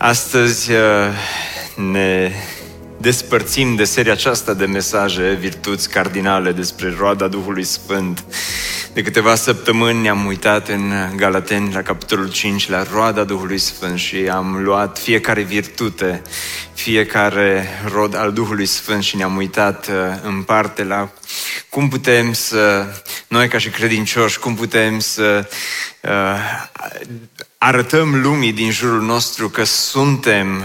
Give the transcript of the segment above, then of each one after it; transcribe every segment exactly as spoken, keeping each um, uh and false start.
Astăzi ne despărțim de seria aceasta de mesaje, virtuți cardinale, despre roada Duhului Sfânt. De câteva săptămâni ne-am uitat în Galateni, la capitolul cinci, la roada Duhului Sfânt și am luat fiecare virtute, fiecare rod al Duhului Sfânt și ne-am uitat în parte la cum putem să, noi ca și credincioși, cum putem să uh, arătăm lumii din jurul nostru că suntem,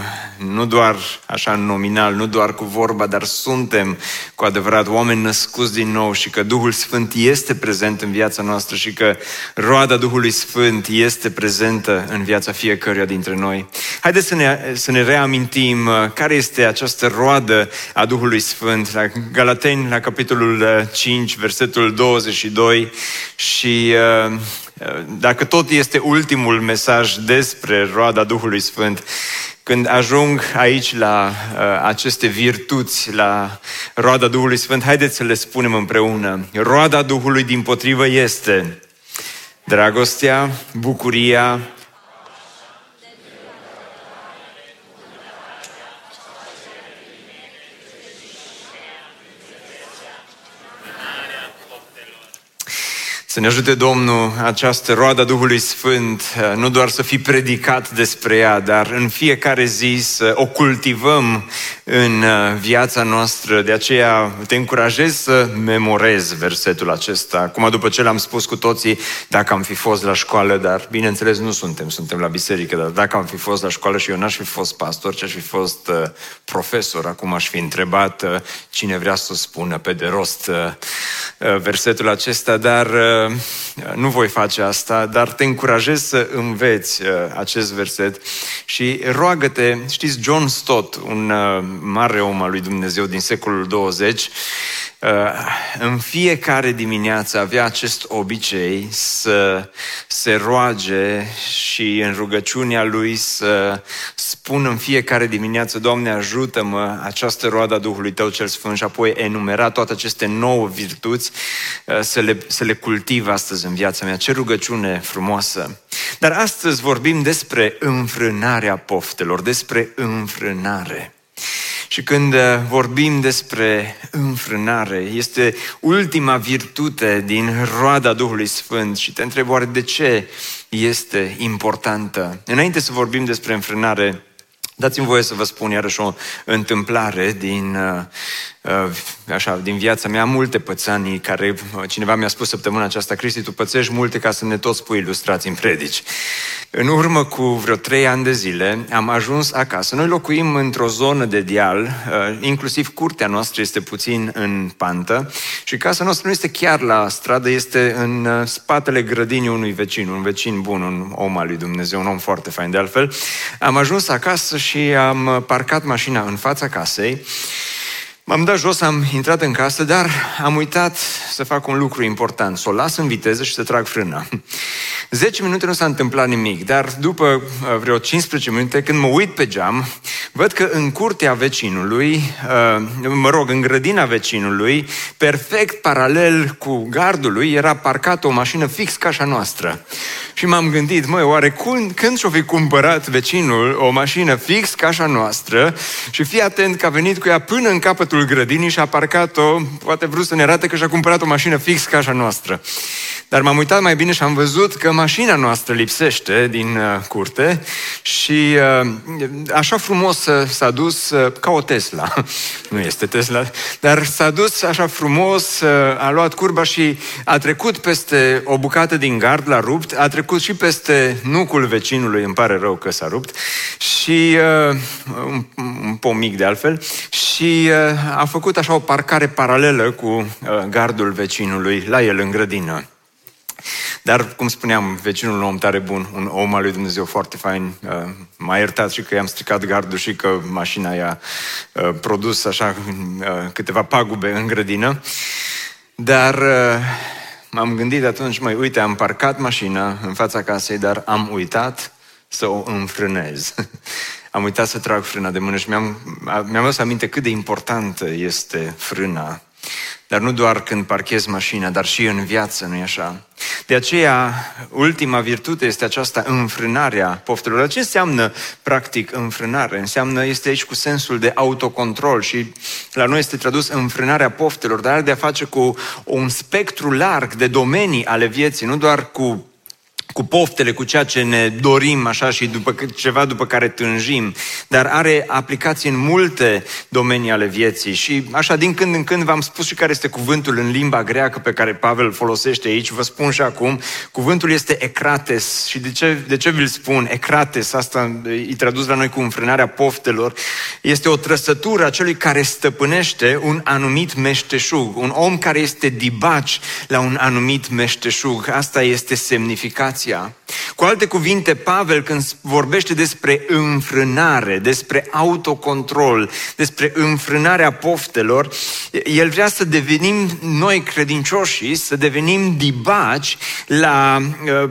nu doar așa nominal, nu doar cu vorba, dar suntem cu adevărat oameni născuți din nou și că Duhul Sfânt este prezent în viața noastră și că roada Duhului Sfânt este prezentă în viața fiecăruia dintre noi. Haideți să ne, să ne reamintim care este această roadă a Duhului Sfânt. La Galateni, la capitolul cinci, versetul douăzeci și doi și... Uh, Dacă tot este ultimul mesaj despre roada Duhului Sfânt, când ajung aici la uh, aceste virtuți, la roada Duhului Sfânt, haideți să le spunem împreună. Roada Duhului dimpotrivă este dragostea, bucuria, să ne ajute Domnul această roadă Duhului Sfânt, nu doar să fie predicat despre ea, dar în fiecare zi să o cultivăm în viața noastră. De aceea te încurajez să memorezi versetul acesta. Acum, după ce l-am spus cu toții, dacă am fi fost la școală, dar bineînțeles nu suntem, suntem la biserică, dar dacă am fi fost la școală și eu n-aș fi fost pastor, ci aș fi fost uh, profesor, acum aș fi întrebat uh, cine vrea să spună pe de rost uh, uh, versetul acesta, dar... Uh, nu voi face asta, dar te încurajez să înveți acest verset și roagă-te, știți, John Stott, un mare om al lui Dumnezeu din secolul douăzeci, în fiecare dimineață avea acest obicei să se roage și în rugăciunea lui să spun în fiecare dimineață: Doamne, ajută-mă, această roadă a Duhului Tău cel Sfânt, și apoi enumera toate aceste nouă virtuți să le, să le cultiv astăzi în viața mea. Ce rugăciune frumoasă! Dar astăzi vorbim despre înfrânarea poftelor, despre înfrânare. Și când vorbim despre înfrânare, este ultima virtute din roada Duhului Sfânt și te întreb oare de ce este importantă. Înainte să vorbim despre înfrânare, dați-mi voie să vă spun iarăși o întâmplare din, așa, din viața mea. Multe pățanii care, cineva mi-a spus săptămâna aceasta: Cristi, tu pățești multe ca să ne tot spui ilustrați în predici. În urmă cu vreo trei ani de zile am ajuns acasă. Noi locuim într-o zonă de deal, inclusiv curtea noastră este puțin în pantă și casa noastră nu este chiar la stradă, este în spatele grădinii unui vecin, un vecin bun, un om al lui Dumnezeu, un om foarte fain de altfel. Am ajuns acasă și am parcat mașina în fața casei. M-am dat jos, am intrat în casă, dar am uitat să fac un lucru important, să o las în viteză și să trag frâna. zece minute nu s-a întâmplat nimic, dar după vreo cincisprezece minute, când mă uit pe geam, văd că în curtea vecinului, mă rog, în grădina vecinului, perfect paralel cu gardul lui, era parcată o mașină fix ca așa noastră. Și m-am gândit, măi, oare cum, când și-o fi cumpărat vecinul o mașină fix ca așa noastră și fii atent că a venit cu ea până în capătul grădinii și a parcat-o, poate vrut să ne arate că și-a cumpărat o mașină fix ca așa noastră. Dar m-am uitat mai bine și am văzut că mașina noastră lipsește din uh, curte și uh, așa frumos uh, s-a dus, uh, ca o Tesla, nu este Tesla, dar s-a dus așa frumos, uh, a luat curba și a trecut peste o bucată din gard, l-a rupt, a trecut și peste nucul vecinului, îmi pare rău că s-a rupt, și uh, un, un pom mic de altfel, și uh, a făcut așa o parcare paralelă cu gardul vecinului, la el în grădină. Dar, cum spuneam, vecinul un om tare bun, un om al lui Dumnezeu foarte fain, m-a iertat și că i-am stricat gardul și că mașina i-a produs așa câteva pagube în grădină. Dar m-am gândit atunci, măi, uite, am parcat mașina în fața casei, dar am uitat să o înfrânez. Am uitat să trag frâna de mână și mi-am, mi-am luat aminte cât de importantă este frâna. Dar nu doar când parchez mașina, dar și în viață, nu-i așa? De aceea, ultima virtute este aceasta, înfrânarea poftelor. Dar ce înseamnă, practic, înfrânare? Înseamnă, este aici cu sensul de autocontrol și la noi este tradus înfrânarea poftelor, dar are de a face cu un spectru larg de domenii ale vieții, nu doar cu cu poftele, cu ceea ce ne dorim așa și după, ceva după care tânjim, dar are aplicații în multe domenii ale vieții. Și așa, din când în când v-am spus și care este cuvântul în limba greacă pe care Pavel folosește aici, vă spun și acum, cuvântul este ecrates. Și de ce, de ce vi-l spun? Ecrates, asta e tradus la noi cu înfrânarea poftelor, este o trăsătură a celui care stăpânește un anumit meșteșug, un om care este dibaci la un anumit meșteșug. Asta este semnificația. Cu alte cuvinte, Pavel, când vorbește despre înfrânare, despre autocontrol, despre înfrânarea poftelor, el vrea să devenim noi credincioșii, să devenim dibaci la,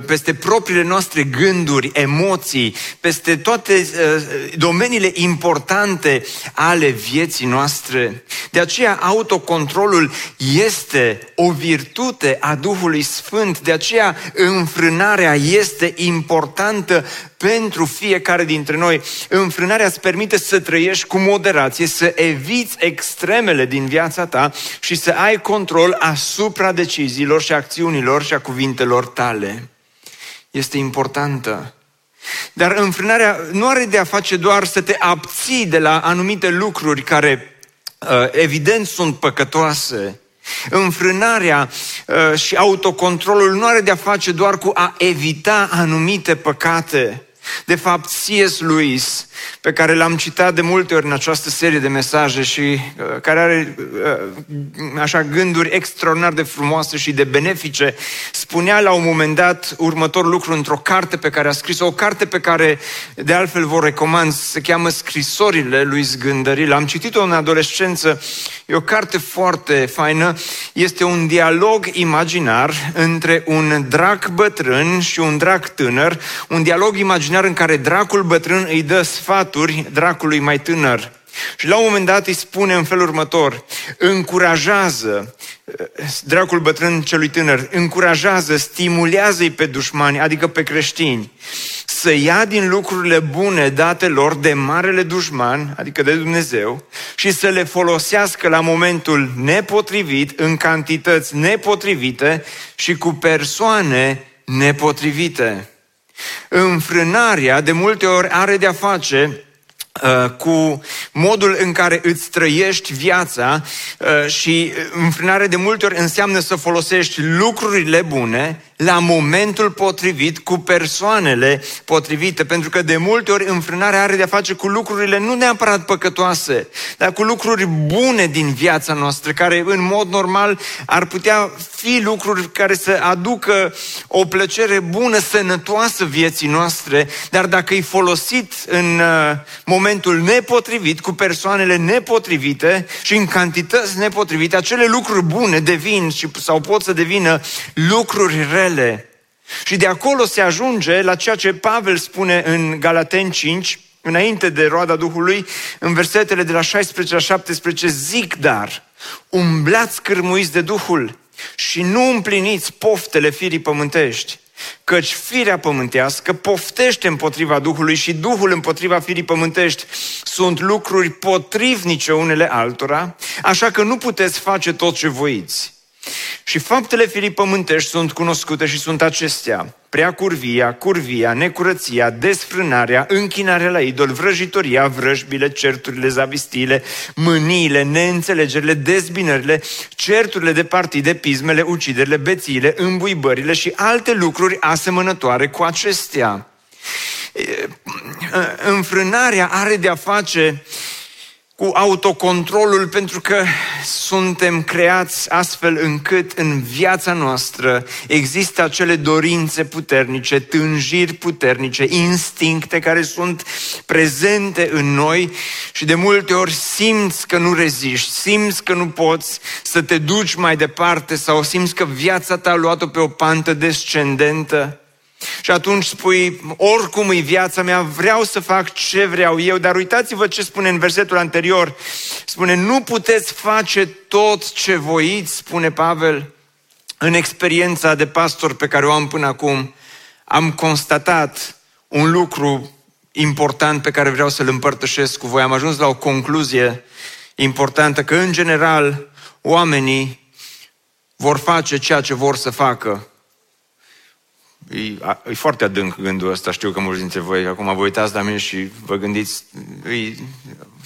peste propriile noastre gânduri, emoții, peste toate domeniile importante ale vieții noastre. De aceea autocontrolul este o virtute a Duhului Sfânt, de aceea înfrânarea este importantă pentru fiecare dintre noi. Înfrânarea îți permite să trăiești cu moderație, să eviți extremele din viața ta și să ai control asupra deciziilor și acțiunilor și a cuvintelor tale. Este importantă. Dar înfrânarea nu are de a face doar să te abții de la anumite lucruri care evident sunt păcătoase. Înfrânarea uh, și autocontrolul nu are de-a face doar cu a evita anumite păcate. De fapt, C S. Lewis, pe care l-am citat de multe ori în această serie de mesaje și uh, care are uh, așa gânduri extraordinar de frumoase și de benefice, spunea la un moment dat următorul lucru într-o carte pe care a scris-o, o carte pe care de altfel vă recomand, se cheamă Scrisorile lui Zgândăril. Am citit-o în adolescență, e o carte foarte faină, este un dialog imaginar între un drac bătrân și un drac tânăr, un dialog imaginar în care dracul bătrân îi dă sfaturi dracului mai tânăr. Și la un moment dat îi spune în felul următor, încurajează, dracul bătrân celui tânăr, încurajează, stimulează-i pe dușmani, adică pe creștini, să ia din lucrurile bune date lor de marele dușman, adică de Dumnezeu, și să le folosească la momentul nepotrivit, în cantități nepotrivite și cu persoane nepotrivite. Înfrânarea de multe ori are de-a face uh, cu modul în care îți trăiești viața uh, și înfrânarea de multe ori înseamnă să folosești lucrurile bune la momentul potrivit, cu persoanele potrivite, pentru că de multe ori înfrânarea are de-a face cu lucrurile nu neapărat păcătoase, dar cu lucruri bune din viața noastră, care în mod normal ar putea fi lucruri care să aducă o plăcere bună, sănătoasă vieții noastre, dar dacă e folosit în momentul nepotrivit, cu persoanele nepotrivite și în cantități nepotrivite, acele lucruri bune devin și, sau pot să devină lucruri rele. Și de acolo se ajunge la ceea ce Pavel spune în Galateni cinci, înainte de roada Duhului, în versetele de la șaisprezece la șaptesprezece, zic dar, umblați cârmuiți de Duhul și nu împliniți poftele firii pământești, căci firea pământească poftește împotriva Duhului și Duhul împotriva firii pământești. Sunt lucruri potrivnice unele altora, așa că nu puteți face tot ce voiți. Și faptele firii pământești sunt cunoscute și sunt acestea: prea curvia, curvia, necurăția, desfrânarea, închinarea la idol, vrăjitoria, vrăjbile, certurile, zavistiile, mâniile, neînțelegerile, dezbinările, certurile de partide, pismele, uciderile, bețiile, îmbuibările și alte lucruri asemănătoare cu acestea. Înfrânarea are de a face cu autocontrolul, pentru că suntem creați astfel încât în viața noastră există acele dorințe puternice, tânjiri puternice, instincte care sunt prezente în noi și de multe ori simți că nu reziști, simți că nu poți să te duci mai departe sau simți că viața ta a luat-o pe o pantă descendentă. Și atunci spui, oricum e viața mea, vreau să fac ce vreau eu, dar uitați-vă ce spune în versetul anterior. Spune, nu puteți face tot ce voiți, spune Pavel. În experiența de pastor pe care o am până acum, am constatat un lucru important pe care vreau să-l împărtășesc cu voi. Am ajuns la o concluzie importantă, că în general oamenii vor face ceea ce vor să facă. E, e foarte adânc gândul ăsta, știu că mulți dintre voi acum vă uitați la mine și vă gândiți, e,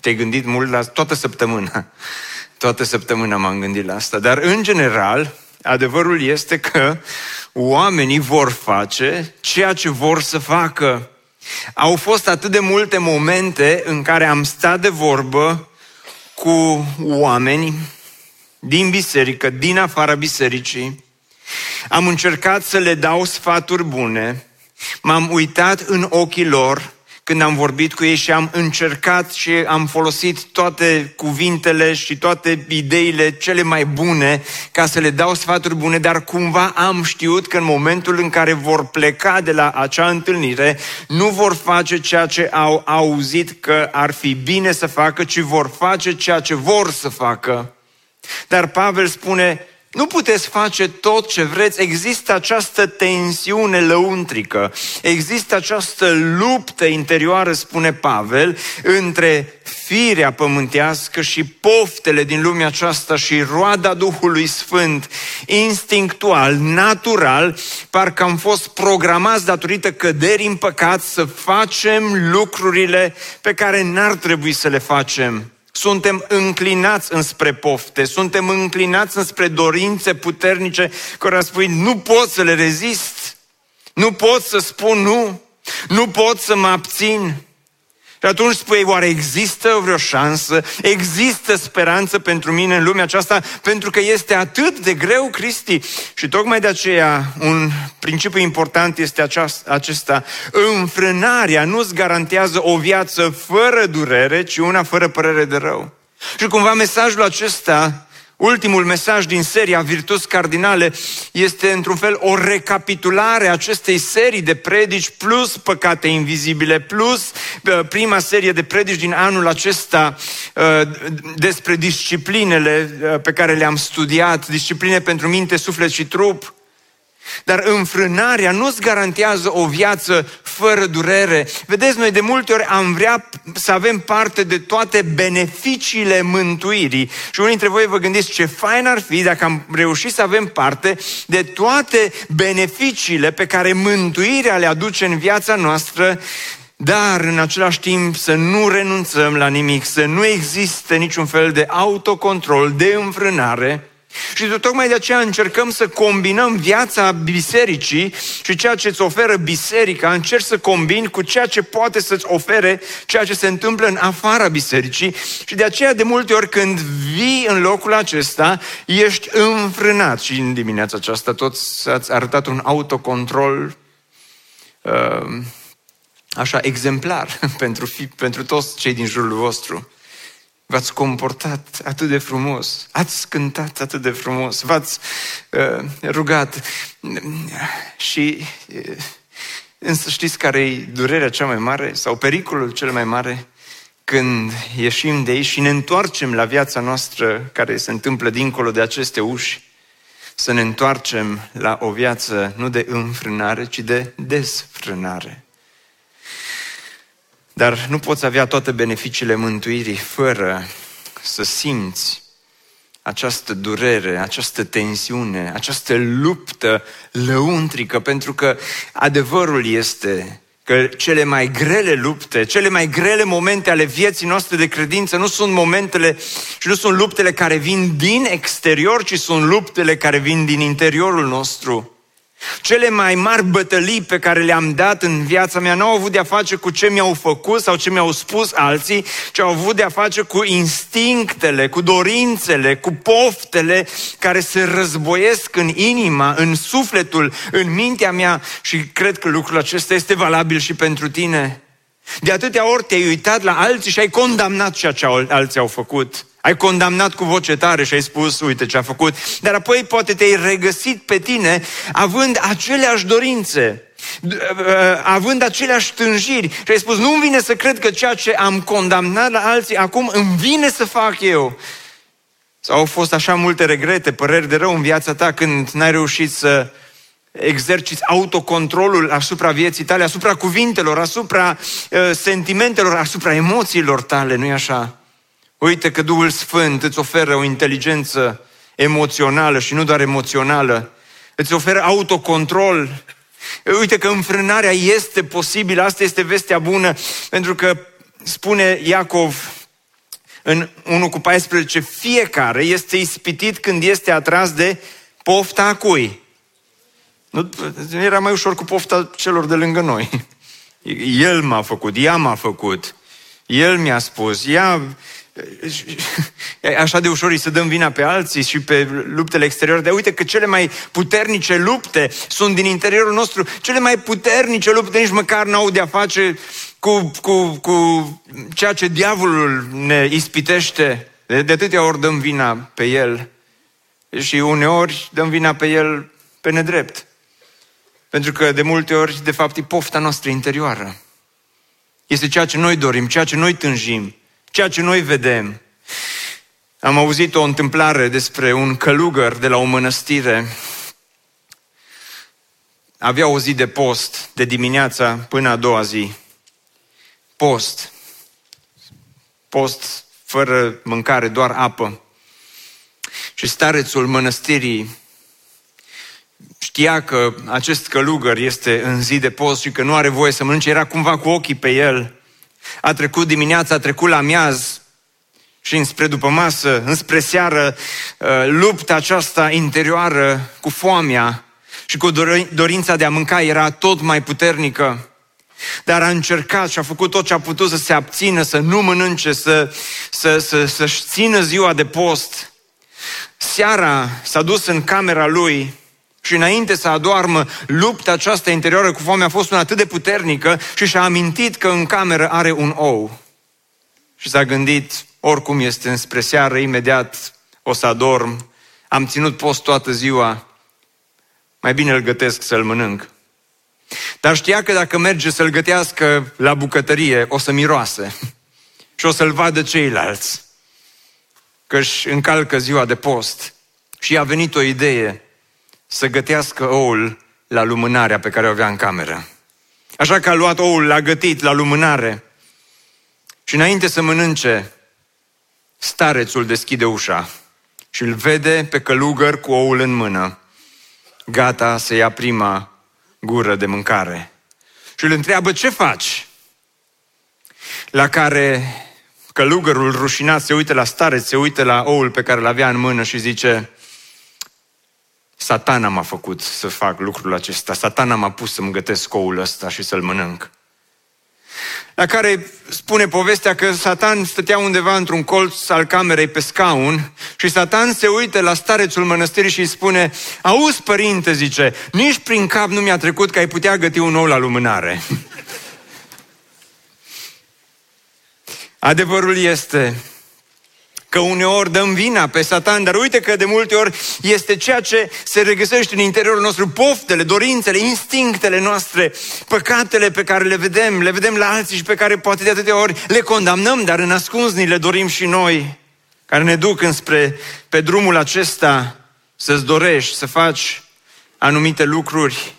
te-ai gândit mult la toată săptămâna. Toată săptămâna m-am gândit la asta, dar în general, adevărul este că oamenii vor face ceea ce vor să facă. Au fost atât de multe momente în care am stat de vorbă cu oameni din biserică, din afara bisericii. Am încercat să le dau sfaturi bune, m-am uitat în ochii lor când am vorbit cu ei și am încercat și am folosit toate cuvintele și toate ideile cele mai bune ca să le dau sfaturi bune, dar cumva am știut că în momentul în care vor pleca de la acea întâlnire, nu vor face ceea ce au auzit că ar fi bine să facă, ci vor face ceea ce vor să facă. Dar Pavel spune, nu puteți face tot ce vreți, există această tensiune lăuntrică, există această luptă interioară, spune Pavel, între firea pământească și poftele din lumea aceasta și roada Duhului Sfânt, instinctual, natural, parcă am fost programați datorită căderii în păcat să facem lucrurile pe care n-ar trebui să le facem. Suntem înclinați înspre pofte, suntem înclinați înspre dorințe puternice care spui, nu pot să le rezist, nu pot să spun nu, nu pot să mă abțin. Și atunci spui, oare există vreo șansă, există speranță pentru mine în lumea aceasta, pentru că este atât de greu, Cristi. Și tocmai de aceea un principiu important este acesta. Înfrânarea nu-ți garantează o viață fără durere, ci una fără părere de rău. Și cumva mesajul acesta, ultimul mesaj din seria Virtuți Cardinale, este într-un fel o recapitulare a acestei serii de predici plus Păcate Invizibile, plus prima serie de predici din anul acesta despre disciplinele pe care le-am studiat, discipline pentru minte, suflet și trup. Dar înfrânarea nu-ți garantează o viață fără durere. Vedeți, noi de multe ori am vrea să avem parte de toate beneficiile mântuirii. Și unii dintre voi vă gândiți, ce fain ar fi dacă am reușit să avem parte de toate beneficiile pe care mântuirea le aduce în viața noastră, dar în același timp să nu renunțăm la nimic, să nu existe niciun fel de autocontrol, de înfrânare. Și tocmai de aceea încercăm să combinăm viața bisericii și ceea ce îți oferă biserica, încerci să combini cu ceea ce poate să-ți ofere ceea ce se întâmplă în afara bisericii. Și de aceea de multe ori când vii în locul acesta, ești înfrânat. Și în dimineața aceasta toți ați arătat un autocontrol așa exemplar pentru, pentru toți cei din jurul vostru. V-ați comportat atât de frumos, ați cântat atât de frumos, v-ați uh, rugat și uh, însă știți care e durerea cea mai mare sau pericolul cel mai mare când ieșim de aici și ne întoarcem la viața noastră care se întâmplă dincolo de aceste uși, să ne întoarcem la o viață nu de înfrânare, ci de desfrânare. Dar nu poți avea toate beneficiile mântuirii fără să simți această durere, această tensiune, această luptă lăuntrică, pentru că adevărul este că cele mai grele lupte, cele mai grele momente ale vieții noastre de credință nu sunt momentele și nu sunt luptele care vin din exterior, ci sunt luptele care vin din interiorul nostru. Cele mai mari bătălii pe care le-am dat în viața mea n-au avut de-a face cu ce mi-au făcut sau ce mi-au spus alții, ci au avut de-a face cu instinctele, cu dorințele, cu poftele care se războiesc în inima, în sufletul, în mintea mea și cred că lucrul acesta este valabil și pentru tine. De atâtea ori te-ai uitat la alții și ai condamnat ceea ce alții au făcut. Ai condamnat cu voce tare și ai spus, uite ce a făcut. Dar apoi poate te-ai regăsit pe tine având aceleași dorințe, având aceleași tânjiri. Și ai spus, nu-mi vine să cred că ceea ce am condamnat la alții, acum îmi vine să fac eu. Sau au fost așa multe regrete, păreri de rău în viața ta când n-ai reușit să exerciți autocontrolul asupra vieții tale, asupra cuvintelor, asupra uh, sentimentelor, asupra emoțiilor tale, nu-i așa? Uite că Duhul Sfânt îți oferă o inteligență emoțională și nu doar emoțională, îți oferă autocontrol. Uite că înfrânarea este posibilă, asta este vestea bună, pentru că spune Iacov în unu cu paisprezece, fiecare este ispitit când este atras de pofta a cui? Nu era mai ușor cu pofta celor de lângă noi. El m-a făcut, ea m-a făcut, el mi-a spus, ea... Așa de ușor îi să dăm vina pe alții și pe luptele exterioare. Dar uite că cele mai puternice lupte sunt din interiorul nostru. Cele mai puternice lupte nici măcar n-au de-a face cu, cu, cu ceea ce diavolul ne ispitește. De, de atâtea ori dăm vina pe el. Și uneori dăm vina pe el pe nedrept. Pentru că de multe ori, de fapt, e pofta noastră interioară. Este ceea ce noi dorim, ceea ce noi tânjim, ceea ce noi vedem. Am auzit o întâmplare despre un călugăr de la o mănăstire. Avea o zi de post, de dimineața până a doua zi. Post. Post fără mâncare, doar apă. Și starețul mănăstirii știa că acest călugăr este în zi de post și că nu are voie să mănânce, era cumva cu ochii pe el. A trecut dimineața, a trecut la amiaz și înspre după masă, înspre seară, lupta aceasta interioară cu foamea și cu dorința de a mânca era tot mai puternică. Dar a încercat și a făcut tot ce a putut să se abțină, să nu mănânce, să, să, să, să-și țină ziua de post. Seara s-a dus în camera lui și înainte să adoarmă, lupta aceasta interioară cu foamea a fost una atât de puternică și și-a amintit că în cameră are un ou. Și s-a gândit, oricum este înspre seară, imediat o să adorm, am ținut post toată ziua, mai bine îl gătesc să-l mănânc. Dar știa că dacă merge să-l gătească la bucătărie, o să miroase și o să-l vadă ceilalți, că își încalcă ziua de post. Și i-a venit o idee, să gătească oul la lumânarea pe care o avea în cameră. Așa că a luat oul, l-a gătit la lumânare și înainte să mănânce, starețul deschide ușa și îl vede pe călugăr cu oul în mână, gata să ia prima gură de mâncare. Și îl întreabă, ce faci? La care călugărul rușinat se uită la stareț, se uită la oul pe care l-avea în mână și zice, Satana m-a făcut să fac lucrul acesta, Satana m-a pus să-mi gătesc oul ăsta și să-l mănânc. La care spune povestea că Satan stătea undeva într-un colț al camerei pe scaun și Satan se uită la starețul mănăstirii și îi spune, auzi părinte, zice, nici prin cap nu mi-a trecut că ai putea găti un ou la lumânare. Adevărul este că uneori dăm vina pe Satan, dar uite că de multe ori este ceea ce se regăsește în interiorul nostru, poftele, dorințele, instinctele noastre, păcatele pe care le vedem, le vedem la alții și pe care poate de atâtea ori le condamnăm, dar în ascuns ni le dorim și noi, care ne duc înspre, pe drumul acesta, să-ți dorești să faci anumite lucruri,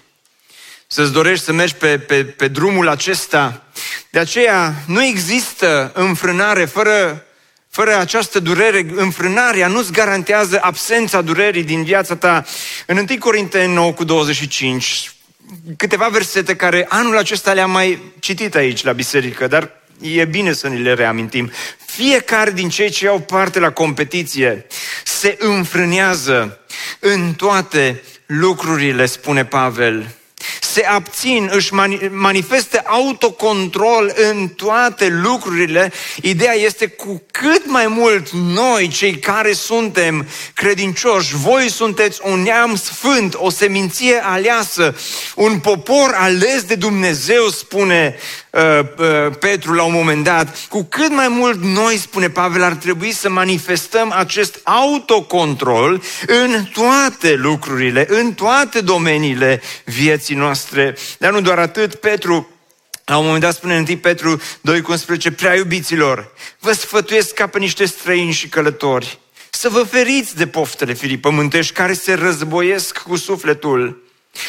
să-ți dorești să mergi pe, pe, pe drumul acesta. De aceea nu există înfrânare fără Fără această durere, înfrânarea nu-ți garantează absența durerii din viața ta. În întâi Corinteni nouă cu douăzeci și cinci, câteva versete care anul acesta le-am mai citit aici la biserică, dar e bine să ni le reamintim. Fiecare din cei ce iau parte la competiție se înfrânează în toate lucrurile, spune Pavel, se abțin, își manifestă autocontrol în toate lucrurile. Ideea este cu cât mai mult noi, cei care suntem credincioși, voi sunteți un neam sfânt, o seminție aleasă, un popor ales de Dumnezeu, spune uh, uh, Petru la un moment dat. Cu cât mai mult noi, spune Pavel, ar trebui să manifestăm acest autocontrol în toate lucrurile, în toate domeniile vieții noastre. Dar nu doar atât, Petru, la un moment dat spune în întâi Petru doi unsprezece, prea iubiților, vă sfătuiesc ca pe niște străini și călători, să vă feriți de poftele firii pământești care se războiesc cu sufletul.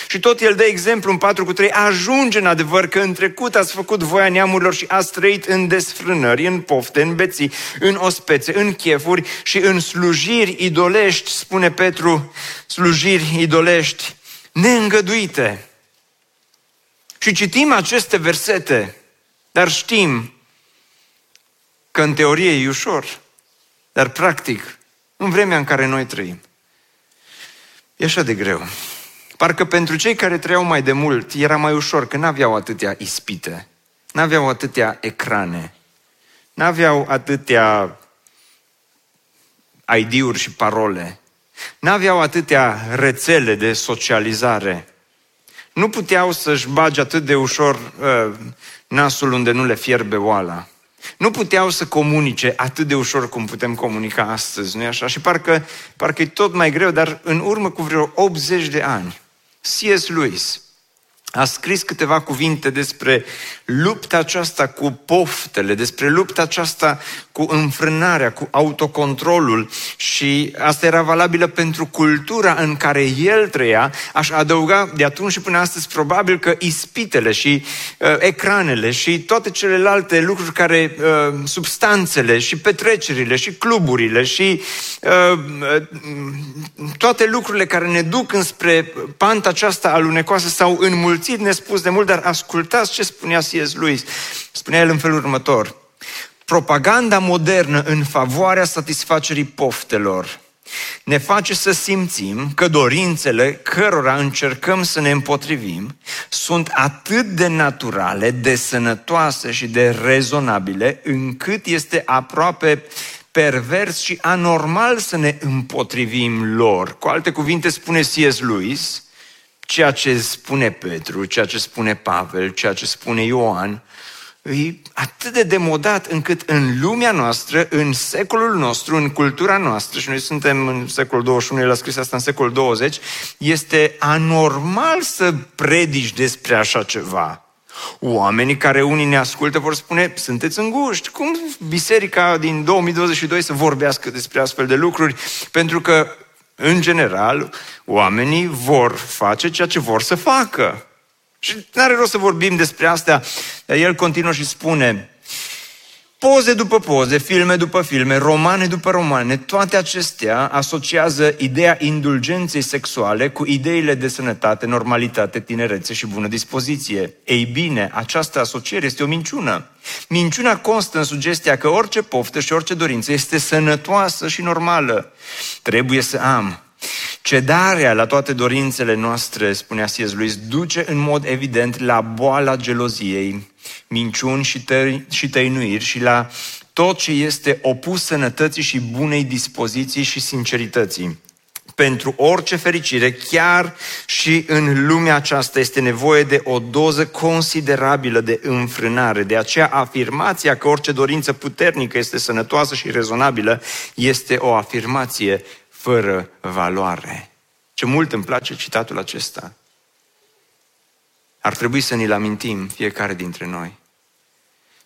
Și tot el dă exemplu în patru cu trei, ajunge în adevăr că în trecut ați făcut voia neamurilor și ați trăit în desfrânări, în pofte, în beții, în ospețe, în chefuri și în slujiri idolești, spune Petru, slujiri idolești neîngăduite. Și citim aceste versete, dar știm că în teorie e ușor, dar practic, în vremea în care noi trăim, e așa de greu. Parcă pentru cei care trăiau mai de mult era mai ușor, că n-aveau atâtea ispite, n-aveau atâtea ecrane, n-aveau atâtea I D-uri și parole, n-aveau atâtea rețele de socializare. Nu puteau să-și bage atât de ușor uh, nasul unde nu le fierbe oala. Nu puteau să comunice atât de ușor cum putem comunica astăzi, nu-i așa? Și parcă, parcă e tot mai greu, dar în urmă cu vreo optzeci de ani, C S. Lewis a scris câteva cuvinte despre lupta aceasta cu poftele, despre lupta aceasta cu înfrânarea, cu autocontrolul, și asta era valabilă pentru cultura în care el trăia. Aș adăuga de atunci și până astăzi probabil că ispitele și uh, ecranele și toate celelalte lucruri care, uh, substanțele și petrecerile și cluburile și uh, uh, toate lucrurile care ne duc înspre panta aceasta alunecoasă sau înmulțit nespus de mult, dar ascultați ce spunea C S. Lewis. Spunea el în felul următor: propaganda modernă în favoarea satisfacerii poftelor ne face să simțim că dorințele cărora încercăm să ne împotrivim sunt atât de naturale, de sănătoase și de rezonabile, încât este aproape pervers și anormal să ne împotrivim lor. Cu alte cuvinte, spune C S. Lewis, ceea ce spune Petru, ceea ce spune Pavel, ceea ce spune Ioan, e atât de demodat încât în lumea noastră, în secolul nostru, în cultura noastră, și noi suntem în secolul douăzeci și unu, el a scris asta în secolul douăzeci, este anormal să predici despre așa ceva. Oamenii care unii ne ascultă vor spune, sunteți înguști, cum biserica din două mii douăzeci și doi să vorbească despre astfel de lucruri, pentru că în general, oamenii vor face ceea ce vor să facă. Și n-are rost să vorbim despre astea. Dar el continuă și spune, poze după poze, filme după filme, romane după romane, toate acestea asociază ideea indulgenței sexuale cu ideile de sănătate, normalitate, tinerețe și bună dispoziție. Ei bine, această asociere este o minciună. Minciuna constă în sugestia că orice poftă și orice dorință este sănătoasă și normală. Trebuie să am. Cedarea la toate dorințele noastre, spunea C S. Lewis, duce în mod evident la boala geloziei, minciuni și, tăi, și tăinuiri și la tot ce este opus sănătății și bunei dispoziții și sincerității. Pentru orice fericire, chiar și în lumea aceasta, este nevoie de o doză considerabilă de înfrânare. De aceea, afirmația că orice dorință puternică este sănătoasă și rezonabilă este o afirmație fără valoare. Ce mult îmi place citatul acesta. Ar trebui să ne-l amintim fiecare dintre noi.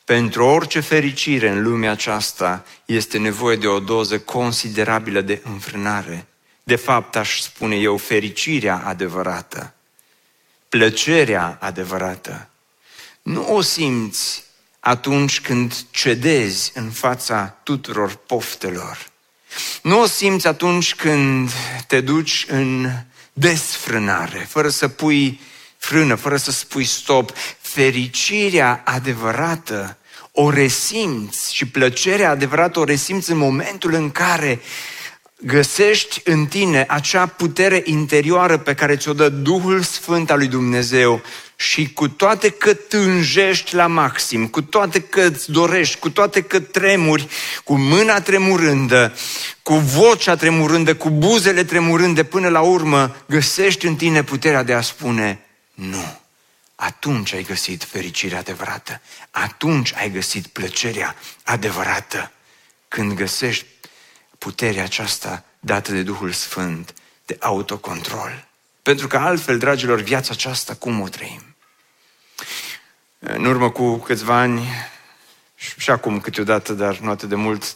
Pentru orice fericire în lumea aceasta este nevoie de o doză considerabilă de înfrânare. De fapt, aș spune eu, fericirea adevărată, plăcerea adevărată, nu o simți atunci când cedezi în fața tuturor poftelor. Nu o simți atunci când te duci în desfrânare, fără să pui frână, fără să spui stop. Fericirea adevărată o resimți și plăcerea adevărată o resimți în momentul în care găsești în tine acea putere interioară pe care ți-o dă Duhul Sfânt al lui Dumnezeu și cu toate că tânjești la maxim, cu toate că îți dorești, cu toate că tremuri, cu mâna tremurândă, cu vocea tremurândă, cu buzele tremurânde, până la urmă găsești în tine puterea de a spune nu. Atunci ai găsit fericirea adevărată, atunci ai găsit plăcerea adevărată. Când găsești puterea aceasta dată de Duhul Sfânt, de autocontrol. Pentru că altfel, dragilor, viața aceasta cum o trăim? În urmă cu câțiva ani, și acum câteodată, dar nu atât de mult,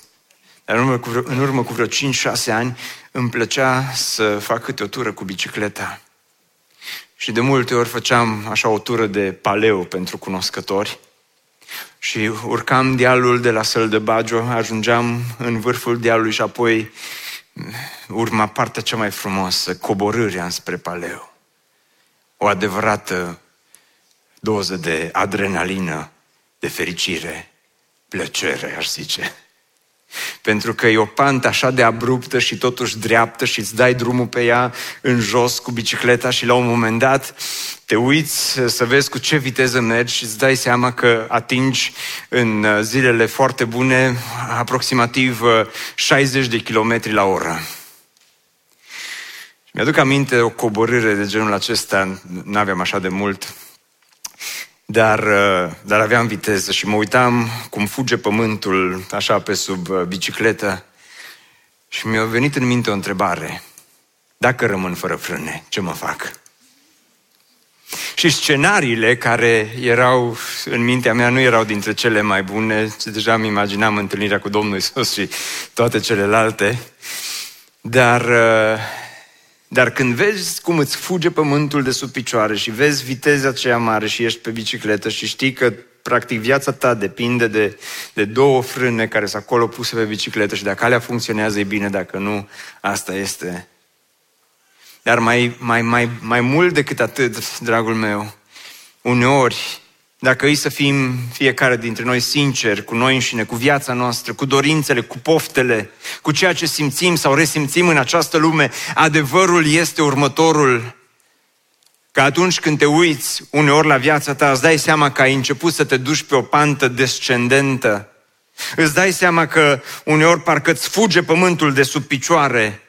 dar în urmă cu vreo, în urmă cu vreo cinci șase ani, îmi plăcea să fac câte o tură cu bicicleta. Și de multe ori făceam așa o tură de Paleu pentru cunoscători și urcam dealul de la Săldăbagiu, ajungeam în vârful dealului și apoi urma partea cea mai frumoasă, coborârea înspre Paleu. O adevărată doză de adrenalină, de fericire, plăcere, aș zice. Pentru că e o pantă așa de abruptă și totuși dreaptă și îți dai drumul pe ea în jos cu bicicleta și la un moment dat te uiți să vezi cu ce viteză mergi și îți dai seama că atingi în zilele foarte bune aproximativ șaizeci de kilometri la oră. Mi-aduc aminte o coborâre de genul acesta, n-aveam așa de mult, Dar, dar aveam viteză și mă uitam cum fuge pământul așa pe sub bicicletă și mi-a venit în minte o întrebare. Dacă rămân fără frâne, ce mă fac? Și scenariile care erau în mintea mea nu erau dintre cele mai bune, ci deja îmi imaginam întâlnirea cu Domnul Iisus și toate celelalte, dar... Dar când vezi cum îți fuge pământul de sub picioare și vezi viteza aceea mare și ești pe bicicletă și știi că practic viața ta depinde de, de două frâne care sunt acolo puse pe bicicletă și dacă alea funcționează e bine, dacă nu, asta este. Dar mai, mai, mai, mai mult decât atât, dragul meu, uneori, dacă îi să fim fiecare dintre noi sinceri cu noi înșine, cu viața noastră, cu dorințele, cu poftele, cu ceea ce simțim sau resimțim în această lume, adevărul este următorul. Că atunci când te uiți uneori la viața ta, îți dai seama că ai început să te duci pe o pantă descendentă. Îți dai seama că uneori parcă îți fuge pământul de sub picioare.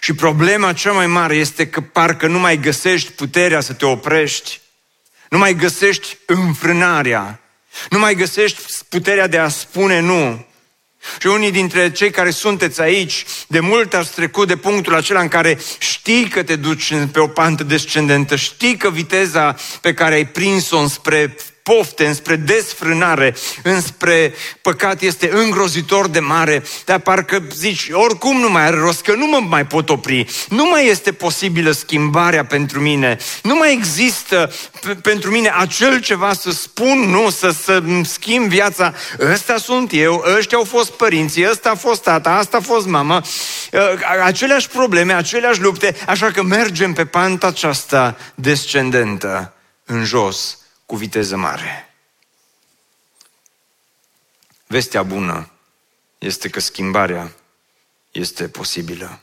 Și problema cea mai mare este că parcă nu mai găsești puterea să te oprești. Nu mai găsești înfrânarea, nu mai găsești puterea de a spune nu. Și unii dintre cei care sunteți aici, de mult ați trecut de punctul acela în care știi că te duci pe o pantă descendentă, știi că viteza pe care ai prins-o înspre pofte, înspre desfrânare, înspre păcat este îngrozitor de mare, dar parcă zici, oricum nu mai are rost, că nu mă mai pot opri, nu mai este posibilă schimbarea pentru mine, nu mai există p- pentru mine acel ceva să spun nu, să, să schimb viața, ăsta sunt eu, ăștia au fost părinții, ăsta a fost tata, asta a fost mama, aceleași probleme, aceleași lupte, așa că mergem pe panta aceasta descendentă, în jos, cu viteză mare. Vestea bună este că schimbarea este posibilă.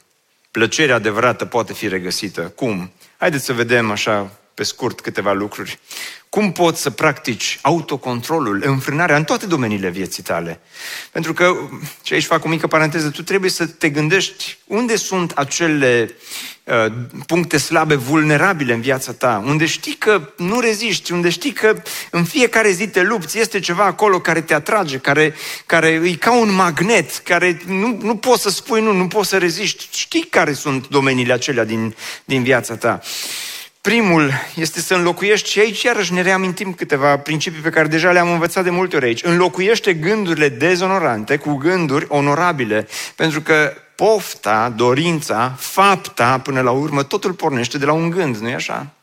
Plăcerea adevărată poate fi regăsită. Cum? Haideți să vedem așa pe scurt câteva lucruri. Cum poți să practici autocontrolul, înfrânarea în toate domeniile vieții tale? Pentru că, și aici fac o mică paranteză, tu trebuie să te gândești unde sunt acele uh, puncte slabe, vulnerabile în viața ta, unde știi că nu reziști, unde știi că în fiecare zi te lupți, este ceva acolo care te atrage, care, care e ca un magnet, care nu, nu poți să spui nu, nu poți să reziști. Știi care sunt domeniile acelea din, din viața ta. Primul este să înlocuiești, și aici iarăși ne reamintim câteva principii pe care deja le-am învățat de multe ori aici. Înlocuiește gândurile dezonorante cu gânduri onorabile, pentru că pofta, dorința, fapta, până la urmă, totul pornește de la un gând, nu-i așa?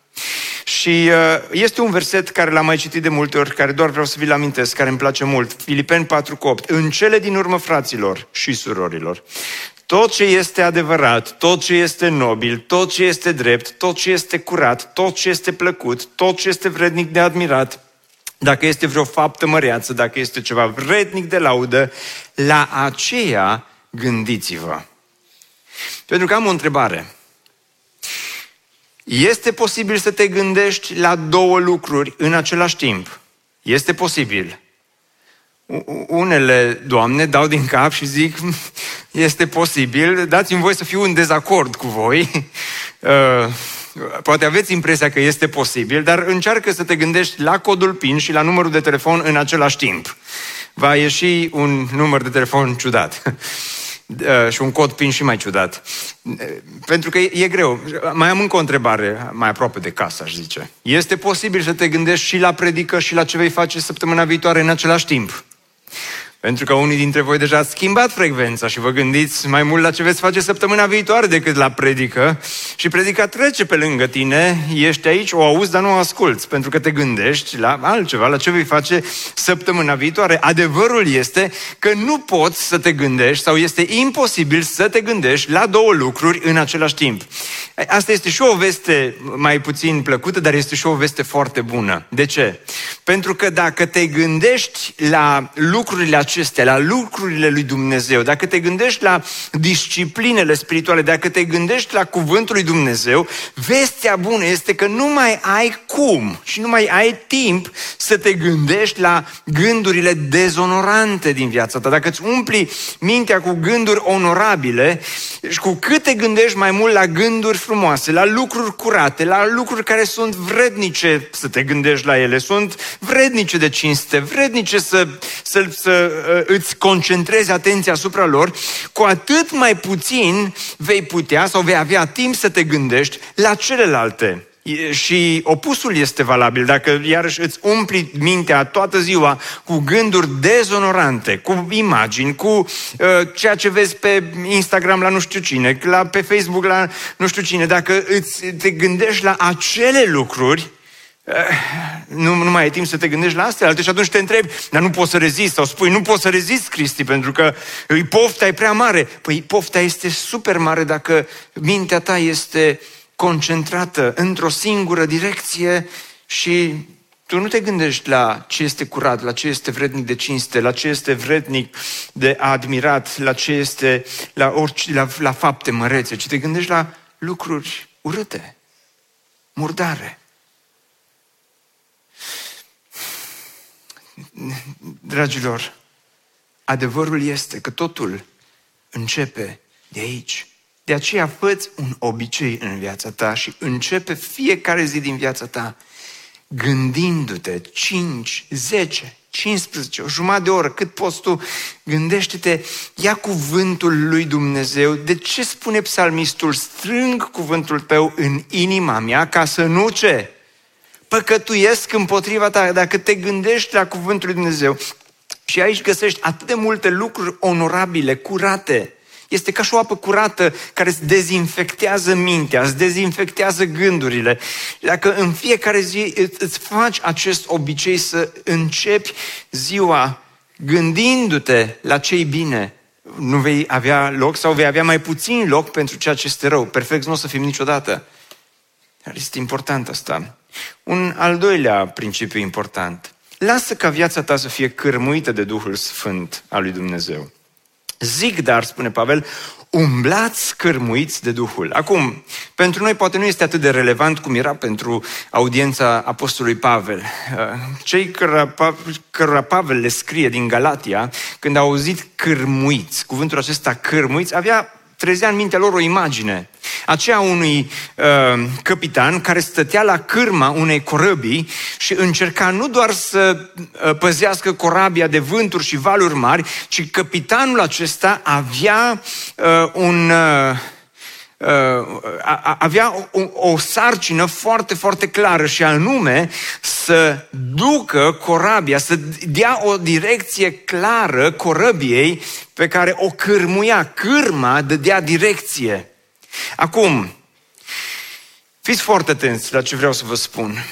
Și este un verset care l-am mai citit de multe ori, care doar vreau să vi-l amintesc, care îmi place mult, Filipeni patru opt. În cele din urmă, fraților și surorilor, tot ce este adevărat, tot ce este nobil, tot ce este drept, tot ce este curat, tot ce este plăcut, tot ce este vrednic de admirat, dacă este vreo faptă măreață, dacă este ceva vrednic de laudă, la aceea gândiți-vă. Pentru că am o întrebare. Este posibil să te gândești la două lucruri în același timp? Este posibil. Unele doamne dau din cap și zic, este posibil, dați-mi voie să fiu în dezacord cu voi. Poate aveți impresia că este posibil, dar încearcă să te gândești la codul PIN și la numărul de telefon în același timp. Va ieși un număr de telefon ciudat. Și un cod PIN și mai ciudat. Pentru că e greu. Mai am încă o întrebare, mai aproape de casă, aș zice. Este posibil să te gândești și la predică și la ce vei face săptămâna viitoare în același timp? Pentru că unii dintre voi deja ați schimbat frecvența și vă gândiți mai mult la ce veți face săptămâna viitoare decât la predică. Și predica trece pe lângă tine, ești aici, o auzi, dar nu o asculți, pentru că te gândești la altceva, la ce vei face săptămâna viitoare. Adevărul este că nu poți să te gândești sau este imposibil să te gândești la două lucruri în același timp. Asta este și o veste mai puțin plăcută, dar este și o veste foarte bună. De ce? Pentru că dacă te gândești la lucrurile acestea, la lucrurile lui Dumnezeu, dacă te gândești la disciplinele spirituale, dacă te gândești la cuvântul lui Dumnezeu, vestea bună este că nu mai ai cum și nu mai ai timp să te gândești la gândurile dezonorante din viața ta. Dacă îți umpli mintea cu gânduri onorabile și cu cât te gândești mai mult la gânduri frumoase, la lucruri curate, la lucruri care sunt vrednice să te gândești la ele, sunt vrednice de cinste, vrednice să, să, să îți concentrezi atenția asupra lor, cu atât mai puțin vei putea sau vei avea timp să te gândești la celelalte. Și opusul este valabil. Dacă iarăși îți umpli mintea toată ziua cu gânduri dezonorante, cu imagini, cu uh, ceea ce vezi pe Instagram la nu știu cine, la, pe Facebook la nu știu cine, dacă îți, te gândești la acele lucruri, Nu, nu mai ai timp să te gândești la astea alte și atunci te întrebi, dar nu poți să rezist, sau spui, nu poți să rezist, Cristi, pentru că îi pofta e prea mare. Păi pofta este super mare dacă mintea ta este concentrată într-o singură direcție și tu nu te gândești la ce este curat, la ce este vrednic de cinste, la ce este vrednic de admirat, la ce este la, orice, la, la fapte mărețe, ci te gândești la lucruri urâte, murdare. Dragilor, adevărul este că totul începe de aici. De aceea fă-ți un obicei în viața ta și începe fiecare zi din viața ta gândindu-te cinci, zece, cincisprezece, o jumătate de oră, cât poți tu, gândește-te, ia cuvântul lui Dumnezeu. De ce spune psalmistul? Strâng cuvântul tău în inima mea ca să nu ce? Păcătuiesc împotriva ta. Dacă te gândești la cuvântul lui Dumnezeu și aici găsești atât de multe lucruri onorabile, curate, este ca și o apă curată care îți dezinfectează mintea, îți dezinfectează gândurile. Dacă în fiecare zi îți faci acest obicei să începi ziua gândindu-te la ce-i bine, nu vei avea loc sau vei avea mai puțin loc pentru ceea ce este rău. Perfect nu o să fim niciodată. Dar este important asta. Un al doilea principiu important. Lasă ca viața ta să fie cârmuită de Duhul Sfânt al lui Dumnezeu. Zic, dar, spune Pavel, umblați cârmuiți de Duhul. Acum, pentru noi poate nu este atât de relevant cum era pentru audiența apostolului Pavel. Cei cărora Pavel le scrie din Galatia, când au auzit cârmuiți, cuvântul acesta cârmuiți, avea trezea în mintea lor o imagine, aceea unui uh, căpitan care stătea la cârma unei corăbii și încerca nu doar să uh, păzească corabia de vânturi și valuri mari, ci căpitanul acesta avea uh, un... Uh, avea o, o sarcină foarte, foarte clară și anume să ducă corabia, să dea o direcție clară corăbiei pe care o cârmuia. Cârma dădea direcție. Acum, fiți foarte atenți la ce vreau să vă spun.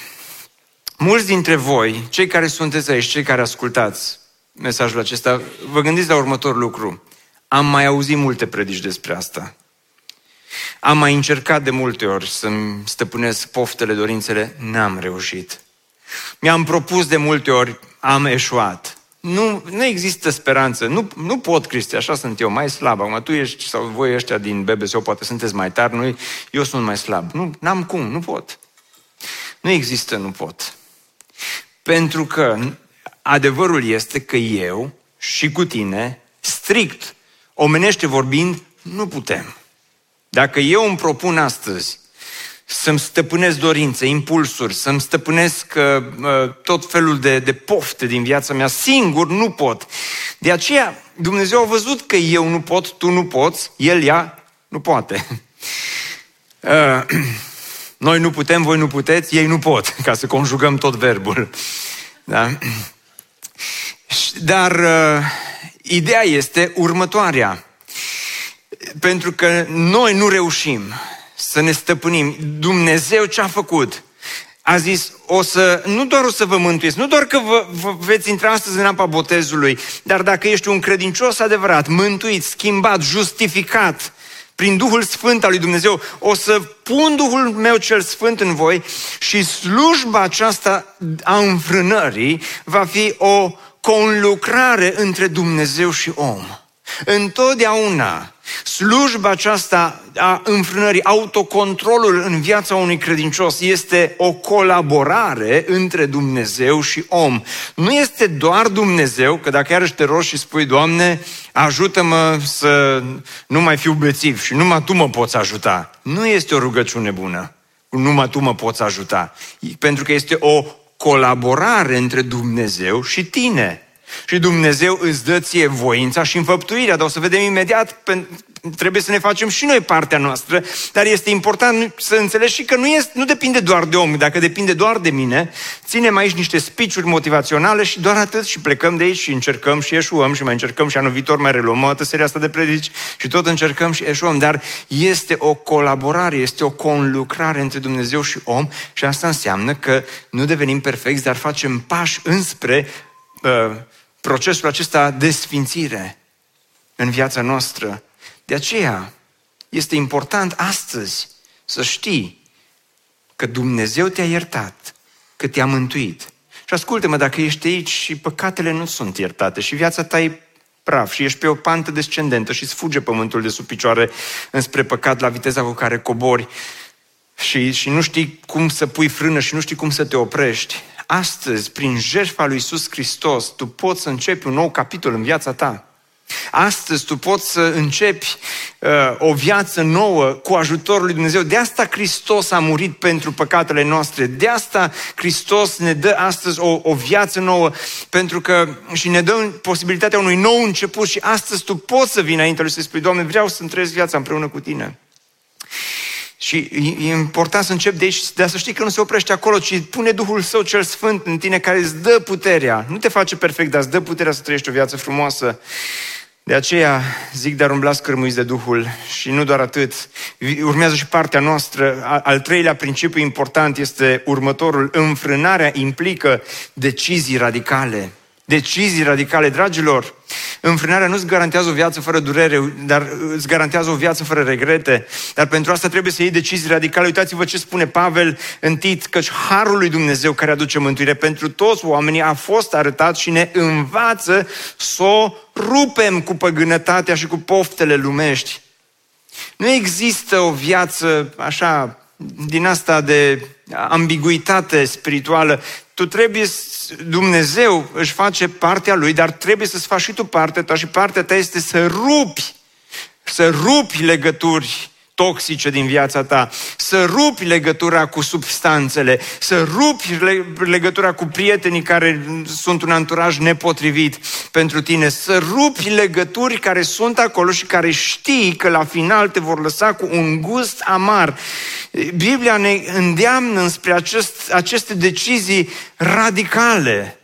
Mulți dintre voi, cei care sunteți aici, cei care ascultați mesajul acesta, vă gândiți la următorul lucru. Am mai auzit multe predici despre asta. Am mai încercat de multe ori să-mi stăpânesc poftele, dorințele, n-am reușit. Mi-am propus de multe ori, am eșuat. Nu, nu există speranță. Nu, nu pot, Cristi, așa sunt eu, mai slab. Acum tu ești, sau voi ăștia din B B S O, poate sunteți mai tari, noi, eu sunt mai slab. Nu, n-am cum, nu pot. Nu există, nu pot. Pentru că adevărul este că eu și cu tine, strict, omenește vorbind, nu putem. Dacă eu îmi propun astăzi să-mi stăpânesc dorințe, impulsuri, să-mi stăpânesc uh, tot felul de, de pofte din viața mea, singur nu pot. De aceea Dumnezeu a văzut că eu nu pot, tu nu poți, El, ea, nu poate. Uh, noi nu putem, voi nu puteți, ei nu pot, ca să conjugăm tot verbul. Da? Dar uh, ideea este următoarea. Pentru că noi nu reușim să ne stăpânim. Dumnezeu ce a făcut? A zis, o să, nu doar o să vă mântuiți, nu doar că vă, vă veți intra astăzi în apa botezului, dar dacă ești un credincios adevărat, mântuit, schimbat, justificat prin Duhul Sfânt al lui Dumnezeu, o să pun Duhul meu cel Sfânt în voi și slujba aceasta a înfrânării va fi o conlucrare între Dumnezeu și om. Întotdeauna slujba aceasta a înfrânării, autocontrolul în viața unui credincios este o colaborare între Dumnezeu și om. Nu este doar Dumnezeu, că dacă iarăși te rogi și spui, Doamne, ajută-mă să nu mai fiu bețiv și numai Tu mă poți ajuta. Nu este o rugăciune bună, numai Tu mă poți ajuta, pentru că este o colaborare între Dumnezeu și tine. Și Dumnezeu îți dă ție voința și înfăptuirea, dar o să vedem imediat, trebuie să ne facem și noi partea noastră, dar este important să înțelegi și că nu, este, nu depinde doar de om, dacă depinde doar de mine, ținem aici niște speech-uri motivaționale și doar atât și plecăm de aici și încercăm și eșuăm și mai încercăm și anul viitor mai reluăm o altă seria asta de predici și tot încercăm și eșuăm, dar este o colaborare, este o conlucrare între Dumnezeu și om și asta înseamnă că nu devenim perfecți, dar facem pași înspre uh, procesul acesta de sfințire în viața noastră. De aceea este important astăzi să știi că Dumnezeu te-a iertat, că te-a mântuit. Și ascultă-mă, dacă ești aici și păcatele nu sunt iertate și viața ta e praf și ești pe o pantă descendentă și îți fuge pământul de sub picioare înspre păcat la viteza cu care cobori și, și nu știi cum să pui frână și nu știi cum să te oprești, astăzi, prin jertfa lui Iisus Hristos, tu poți să începi un nou capitol în viața ta. Astăzi tu poți să începi uh, o viață nouă cu ajutorul lui Dumnezeu. De asta Hristos a murit pentru păcatele noastre. De asta Hristos ne dă astăzi o, o viață nouă pentru că și ne dă posibilitatea unui nou început și astăzi tu poți să vii înaintea lui să spui, Doamne, vreau să-mi trăiesc viața împreună cu Tine. Și e important să începi de aici, dar să știi că nu se oprește acolo, ci pune Duhul Său cel Sfânt în tine care îți dă puterea. Nu te face perfect, dar îți dă puterea să trăiești o viață frumoasă. De aceea zic, dar umblați cărmuiți de Duhul și nu doar atât. Urmează și partea noastră. Al treilea principiu important este următorul. Înfrânarea implică decizii radicale. Decizii radicale, dragilor. Înfrânarea nu îți garantează o viață fără durere, dar îți garantează o viață fără regrete. Dar pentru asta trebuie să iei decizii radicale. Uitați-vă ce spune Pavel în Tit, căci harul lui Dumnezeu care aduce mântuire pentru toți oamenii a fost arătat și ne învață să o rupem cu păgânătatea și cu poftele lumești. Nu există o viață așa, din asta de ambiguitate spirituală. Tu trebuie, Dumnezeu își face partea Lui, dar trebuie să-ți faci și tu partea ta și partea ta este să rupi, să rupi legături toxice din viața ta, să rupi legătura cu substanțele, să rupi legătura cu prietenii care sunt un anturaj nepotrivit pentru tine, să rupi legături care sunt acolo și care știi că la final te vor lăsa cu un gust amar. Biblia ne îndeamnă spre acest, aceste decizii radicale.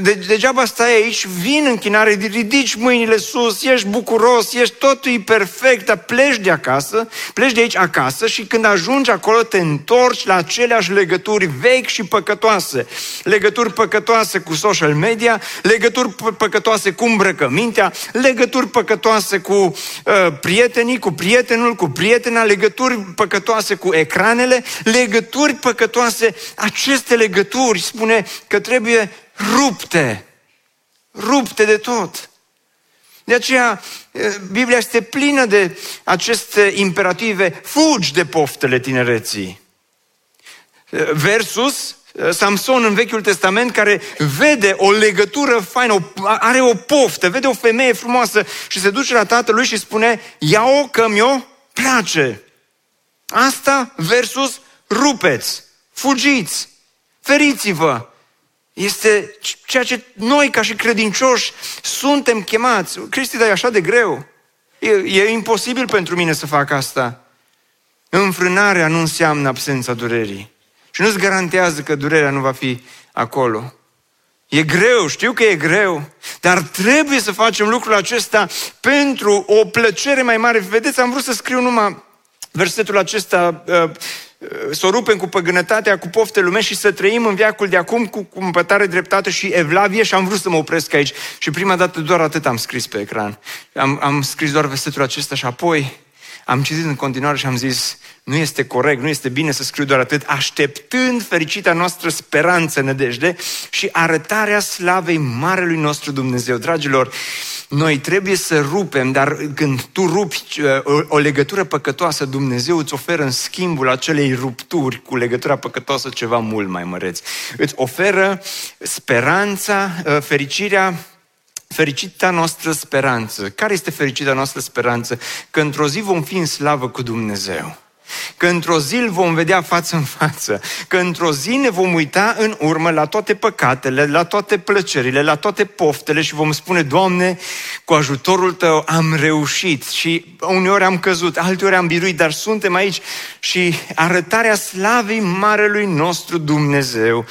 De, degeaba stai aici, vin în închinare, ridici mâinile sus, ești bucuros, ești totul e perfect, dar pleci de acasă, pleci de aici acasă și când ajungi acolo te întorci la aceleași legături vechi și păcătoase. Legături păcătoase cu social media, legături păcătoase cu îmbrăcămintea, legături păcătoase cu uh, prietenii, cu prietenul, cu prietena, legături păcătoase cu ecranele, legături păcătoase, aceste legături spune că trebuie rupte. rupte de tot. De aceea, Biblia este plină de aceste imperative. Fugi de poftele tinereții. Versus Samson în Vechiul Testament, care vede o legătură faină, are o poftă, vede o femeie frumoasă și se duce la tatălui și spune: ia-o că mi-o place. Asta versus rupeți, fugiți, feriți-vă. Este ceea ce noi, ca și credincioși, suntem chemați. Cristi, dar e așa de greu. E, e imposibil pentru mine să fac asta. Înfrânarea nu înseamnă absența durerii. Și nu-ți garantează că durerea nu va fi acolo. E greu, știu că e greu, dar trebuie să facem lucrul acesta pentru o plăcere mai mare. Vedeți, am vrut să scriu numai versetul acesta... Uh, să o rupem cu păgânătatea, cu pofte lumești și să trăim în veacul de acum cu cumpătare, dreptate și evlavie. Și am vrut să mă opresc aici. Și prima dată doar atât am scris pe ecran. Am, am scris doar versetul acesta și apoi am citit în continuare și am zis: nu este corect, nu este bine să scriu doar atât. Așteptând fericita noastră speranță, nădejde și arătarea slavei marelui nostru Dumnezeu. Dragilor, noi trebuie să rupem, dar când tu rupi o, o legătură păcătoasă, Dumnezeu îți oferă în schimbul acelei rupturi cu legătura păcătoasă ceva mult mai măreț. Îți oferă speranța, fericirea, fericita noastră speranță. Care este fericita noastră speranță? Că într-o zi vom fi în slavă cu Dumnezeu. Că într-o zi îl vom vedea față în față, că într-o zi ne vom uita în urmă la toate păcatele, la toate plăcerile, la toate poftele și vom spune: Doamne, cu ajutorul Tău am reușit și uneori am căzut, alteori am biruit, dar suntem aici. Și arătarea slavei marelui nostru Dumnezeu.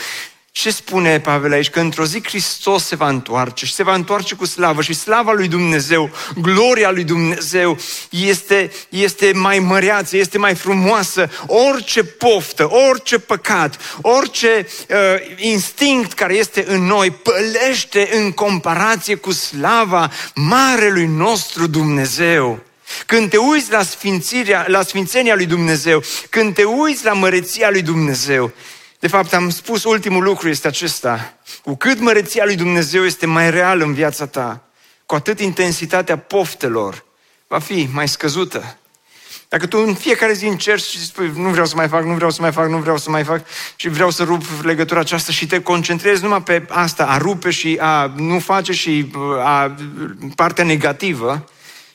Ce spune Pavel aici? Că într-o zi Hristos se va întoarce și se va întoarce cu slavă și slava lui Dumnezeu, gloria lui Dumnezeu este, este mai măreață, este mai frumoasă. Orice poftă, orice păcat, orice uh, instinct care este în noi pălește în comparație cu slava marelui nostru Dumnezeu. Când te uiți la sfințirea, la sfințenia lui Dumnezeu, când te uiți la măreția lui Dumnezeu. De fapt, am spus, ultimul lucru este acesta. Cu cât măreția lui Dumnezeu este mai reală în viața ta, cu atât intensitatea poftelor va fi mai scăzută. Dacă tu în fiecare zi încerci și spui: nu vreau să mai fac, nu vreau să mai fac, nu vreau să mai fac și vreau să rup legătura aceasta și te concentrezi numai pe asta, a rupe și a nu face și a partea negativă,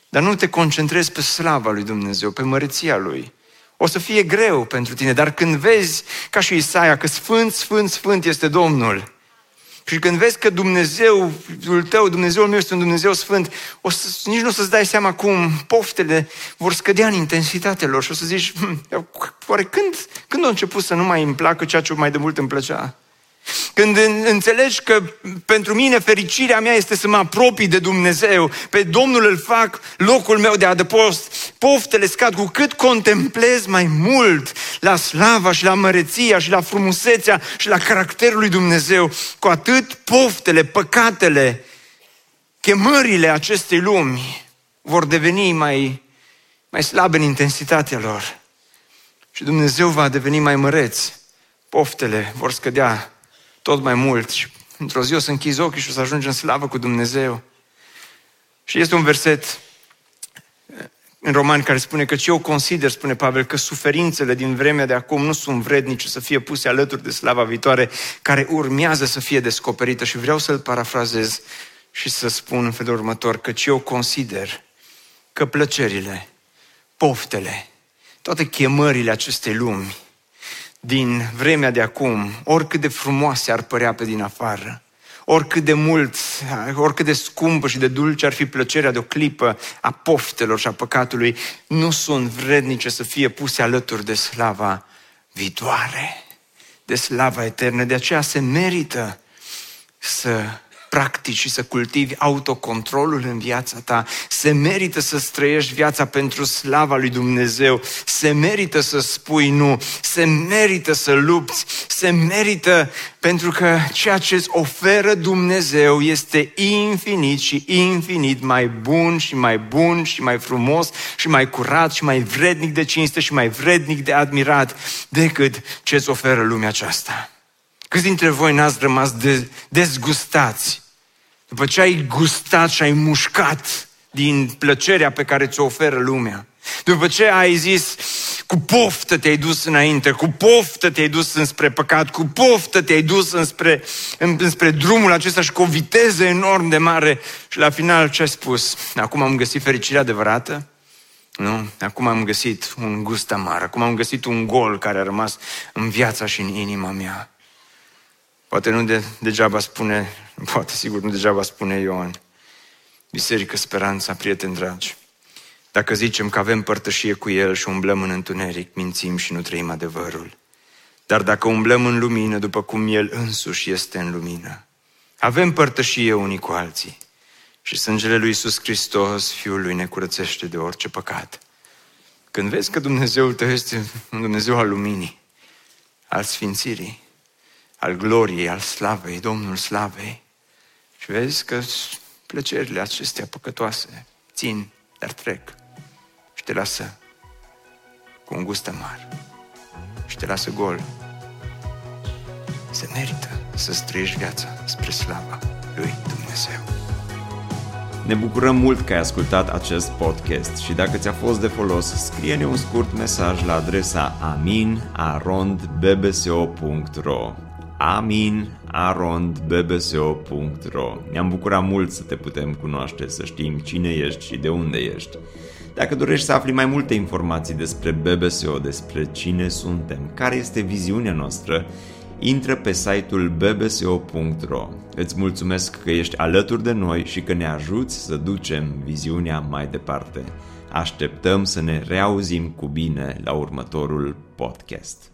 dar nu te concentrezi pe slava lui Dumnezeu, pe măreția lui. O să fie greu pentru tine, dar când vezi, ca și Isaia, că Sfânt, Sfânt, Sfânt este Domnul și când vezi că Dumnezeul tău, Dumnezeul meu este un Dumnezeu Sfânt, o să, nici nu o să-ți dai seama cum poftele vor scădea în intensitatea lor și o să zici: oare când, când a început să nu mai îmi placă ceea ce mai de mult îmi plăcea? Când înțelegi că pentru mine fericirea mea este să mă apropii de Dumnezeu, pe Domnul îl fac locul meu de adăpost, poftele scad cu cât contemplez mai mult la slava și la măreția și la frumusețea și la caracterul lui Dumnezeu, cu atât poftele, păcatele, chemările acestei lumi vor deveni mai, mai slabe în intensitatea lor și Dumnezeu va deveni mai măreț. Poftele vor scădea tot mai mult și într-o zi o să închizi ochii și o să ajungi în slavă cu Dumnezeu. Și este un verset în Romani care spune că: eu consider, spune Pavel, că suferințele din vremea de acum nu sunt vrednice să fie puse alături de slava viitoare care urmează să fie descoperită. Și vreau să-l parafrazez și să spun în felul următor: că eu consider că plăcerile, poftele, toate chemările acestei lumi din vremea de acum, oricât de frumoase ar părea pe din afară, oricât de mult, oricât de scumpă și de dulce ar fi plăcerea de o clipă a poftelor și a păcatului, nu sunt vrednice să fie puse alături de slava viitoare, de slava eternă. De aceea se merită să practici și să cultivi autocontrolul în viața ta. Se merită să străiești viața pentru slava lui Dumnezeu. Se merită să spui nu. Se merită să lupți. Se merită pentru că ceea ce îți oferă Dumnezeu este infinit și infinit mai bun și mai bun și mai frumos și mai curat și mai vrednic de cinste și mai vrednic de admirat decât ce îți oferă lumea aceasta. Câți dintre voi n-ați rămas dezgustați După ce ai gustat și ai mușcat din plăcerea pe care ți-o oferă lumea, după ce ai zis, cu poftă te-ai dus înainte, cu poftă te-ai dus înspre păcat, cu poftă te-ai dus înspre, înspre drumul acesta și cu o viteză enorm de mare, și la final ce ai spus? Acum am găsit fericirea adevărată? Nu, acum am găsit un gust amar, acum am găsit un gol care a rămas în viața și în inima mea. Poate nu de, degeaba spune, poate sigur nu degeaba spune Ioan. Biserică Speranța, prieteni dragi, dacă zicem că avem părtășie cu El și umblăm în întuneric, mințim și nu trăim adevărul. Dar dacă umblăm în lumină, după cum El însuși este în lumină, avem părtășie unii cu alții. Și sângele lui Iisus Hristos, Fiul lui, ne curățește de orice păcat. Când vezi că Dumnezeul tău este un Dumnezeu al luminii, al sfințirii, al gloriei, al slavei, Domnul slavei, și vezi că plăcerile acestea păcătoase țin, dar trec și te lasă cu un gust amar și te lasă gol, se merită să-ți trăiești viața spre slava lui Dumnezeu. Ne bucurăm mult că ai ascultat acest podcast și dacă ți-a fost de folos, scrie-ne un scurt mesaj la adresa amin arond b b s o punct r o amin arond b b s o punct r o. Ne-am bucurat mult să te putem cunoaște, să știm cine ești și de unde ești. Dacă dorești să afli mai multe informații despre B B S O, despre cine suntem, care este viziunea noastră, intră pe site-ul b b s o punct r o. Îți mulțumesc că ești alături de noi și că ne ajuți să ducem viziunea mai departe. Așteptăm să ne reauzim cu bine la următorul podcast.